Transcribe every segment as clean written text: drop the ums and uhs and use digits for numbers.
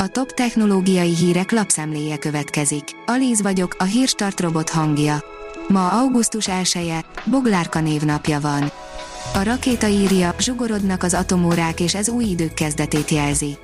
A top technológiai hírek lapszemléje következik. Alíz vagyok, a Hírstart robot hangja. Ma augusztus 1-e, Boglárka névnapja van. A rakéta írja, zsugorodnak az atomórák és ez új idők kezdetét jelzi.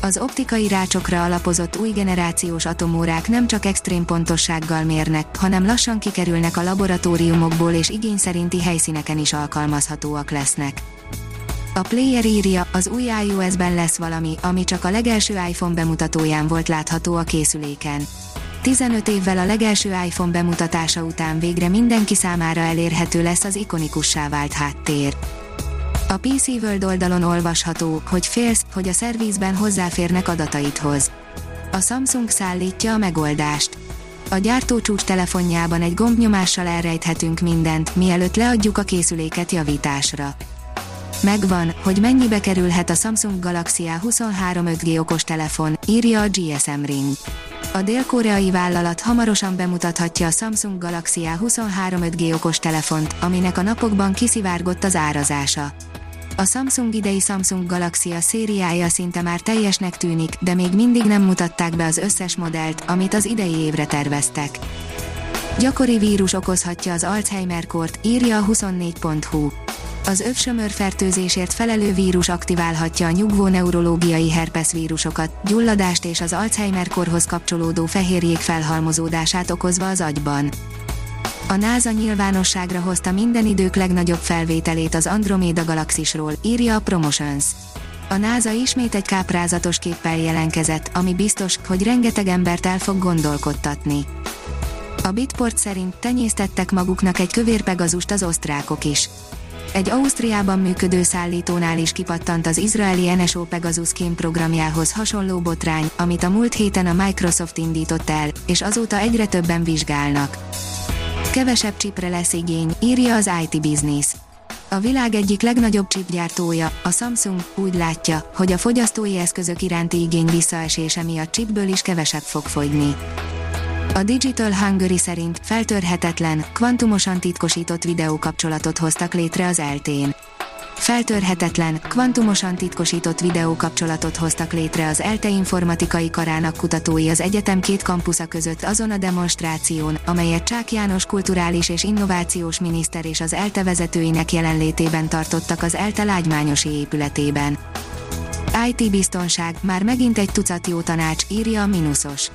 Az optikai rácsokra alapozott új generációs atomórák nem csak extrém pontossággal mérnek, hanem lassan kikerülnek a laboratóriumokból és igény szerinti helyszíneken is alkalmazhatóak lesznek. A Player írja, az új iOS-ben lesz valami, ami csak a legelső iPhone bemutatóján volt látható a készüléken. 15 évvel a legelső iPhone bemutatása után végre mindenki számára elérhető lesz az ikonikussá vált háttér. A PC World oldalon olvasható, hogy félsz, hogy a szervízben hozzáférnek adataidhoz. A Samsung szállítja a megoldást. A gyártócsúcs telefonjában egy gombnyomással elrejthetünk mindent, mielőtt leadjuk a készüléket javításra. Megvan, hogy mennyibe kerülhet a Samsung Galaxy A23 5G okostelefon, írja a GSM Ring. A dél-koreai vállalat hamarosan bemutathatja a Samsung Galaxy A23 5G okostelefont, aminek a napokban kiszivárgott az árazása. A Samsung idei Samsung Galaxy A szériája szinte már teljesnek tűnik, de még mindig nem mutatták be az összes modellt, amit az idei évre terveztek. Gyakori vírus okozhatja az Alzheimer-kort, írja a 24.hu. Az övsömör fertőzésért felelő vírus aktiválhatja a nyugvó neurológiai herpeszvírusokat, gyulladást és az Alzheimer-korhoz kapcsolódó fehérjék felhalmozódását okozva az agyban. A NASA nyilvánosságra hozta minden idők legnagyobb felvételét az Andromeda galaxisról, írja a Promotions. A NASA ismét egy káprázatos képpel jelenkezett, ami biztos, hogy rengeteg embert el fog gondolkodtatni. A Bitport szerint tenyésztettek maguknak egy kövér Pegazust az osztrákok is. Egy Ausztriában működő szállítónál is kipattant az izraeli NSO Pegasus kémprogramjához hasonló botrány, amit a múlt héten a Microsoft indított el, és azóta egyre többen vizsgálnak. Kevesebb chipre lesz igény, írja az IT Business. A világ egyik legnagyobb chipgyártója, a Samsung, úgy látja, hogy a fogyasztói eszközök iránti igény visszaesése miatt chipből is kevesebb fog fogyni. A Digital Hungary szerint feltörhetetlen, kvantumosan titkosított videókapcsolatot hoztak létre az ELTE-n. Feltörhetetlen, kvantumosan titkosított videókapcsolatot hoztak létre az ELTE informatikai karának kutatói az egyetem két kampusza között azon a demonstráción, amelyet Csák János kulturális és innovációs miniszter és az ELTE vezetőinek jelenlétében tartottak az ELTE lágymányosi épületében. IT biztonság, már megint egy tucat jó tanács, írja a Minusos.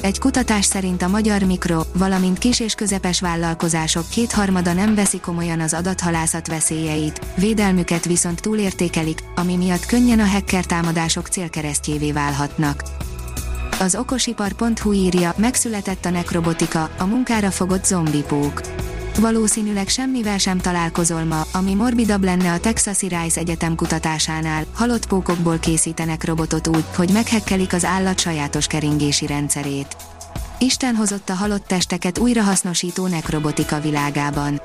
Egy kutatás szerint a magyar mikro, valamint kis és közepes vállalkozások 2/3 nem veszi komolyan az adathalászat veszélyeit, védelmüket viszont túlértékelik, ami miatt könnyen a hacker támadások célkeresztjévé válhatnak. Az okosipar.hu írja, megszületett a nekrobotika, a munkára fogott zombipók. Valószínűleg semmivel sem találkozol ma, ami morbidabb lenne a texasi Rice Egyetem kutatásánál, halott pókokból készítenek robotot úgy, hogy meghekkelik az állat sajátos keringési rendszerét. Isten hozott a halott testeket újrahasznosító nekrobotika világában.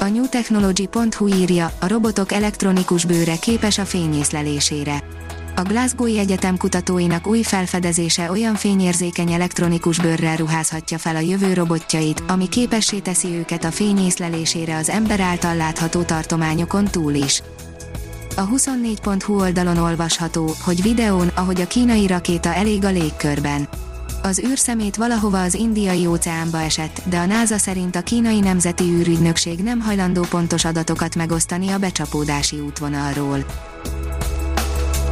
A newtechnology.hu írja, a robotok elektronikus bőre képes a fényészlelésére. A Glasgowi egyetem kutatóinak új felfedezése olyan fényérzékeny elektronikus bőrrel ruházhatja fel a jövő robotjait, ami képessé teszi őket a fény észlelésére az ember által látható tartományokon túl is. A 24.hu oldalon olvasható, hogy videón, ahogy a kínai rakéta elég a légkörben. Az űrszemét valahova az indiai óceánba esett, de a NASA szerint a kínai nemzeti űrügynökség nem hajlandó pontos adatokat megosztani a becsapódási útvonalról.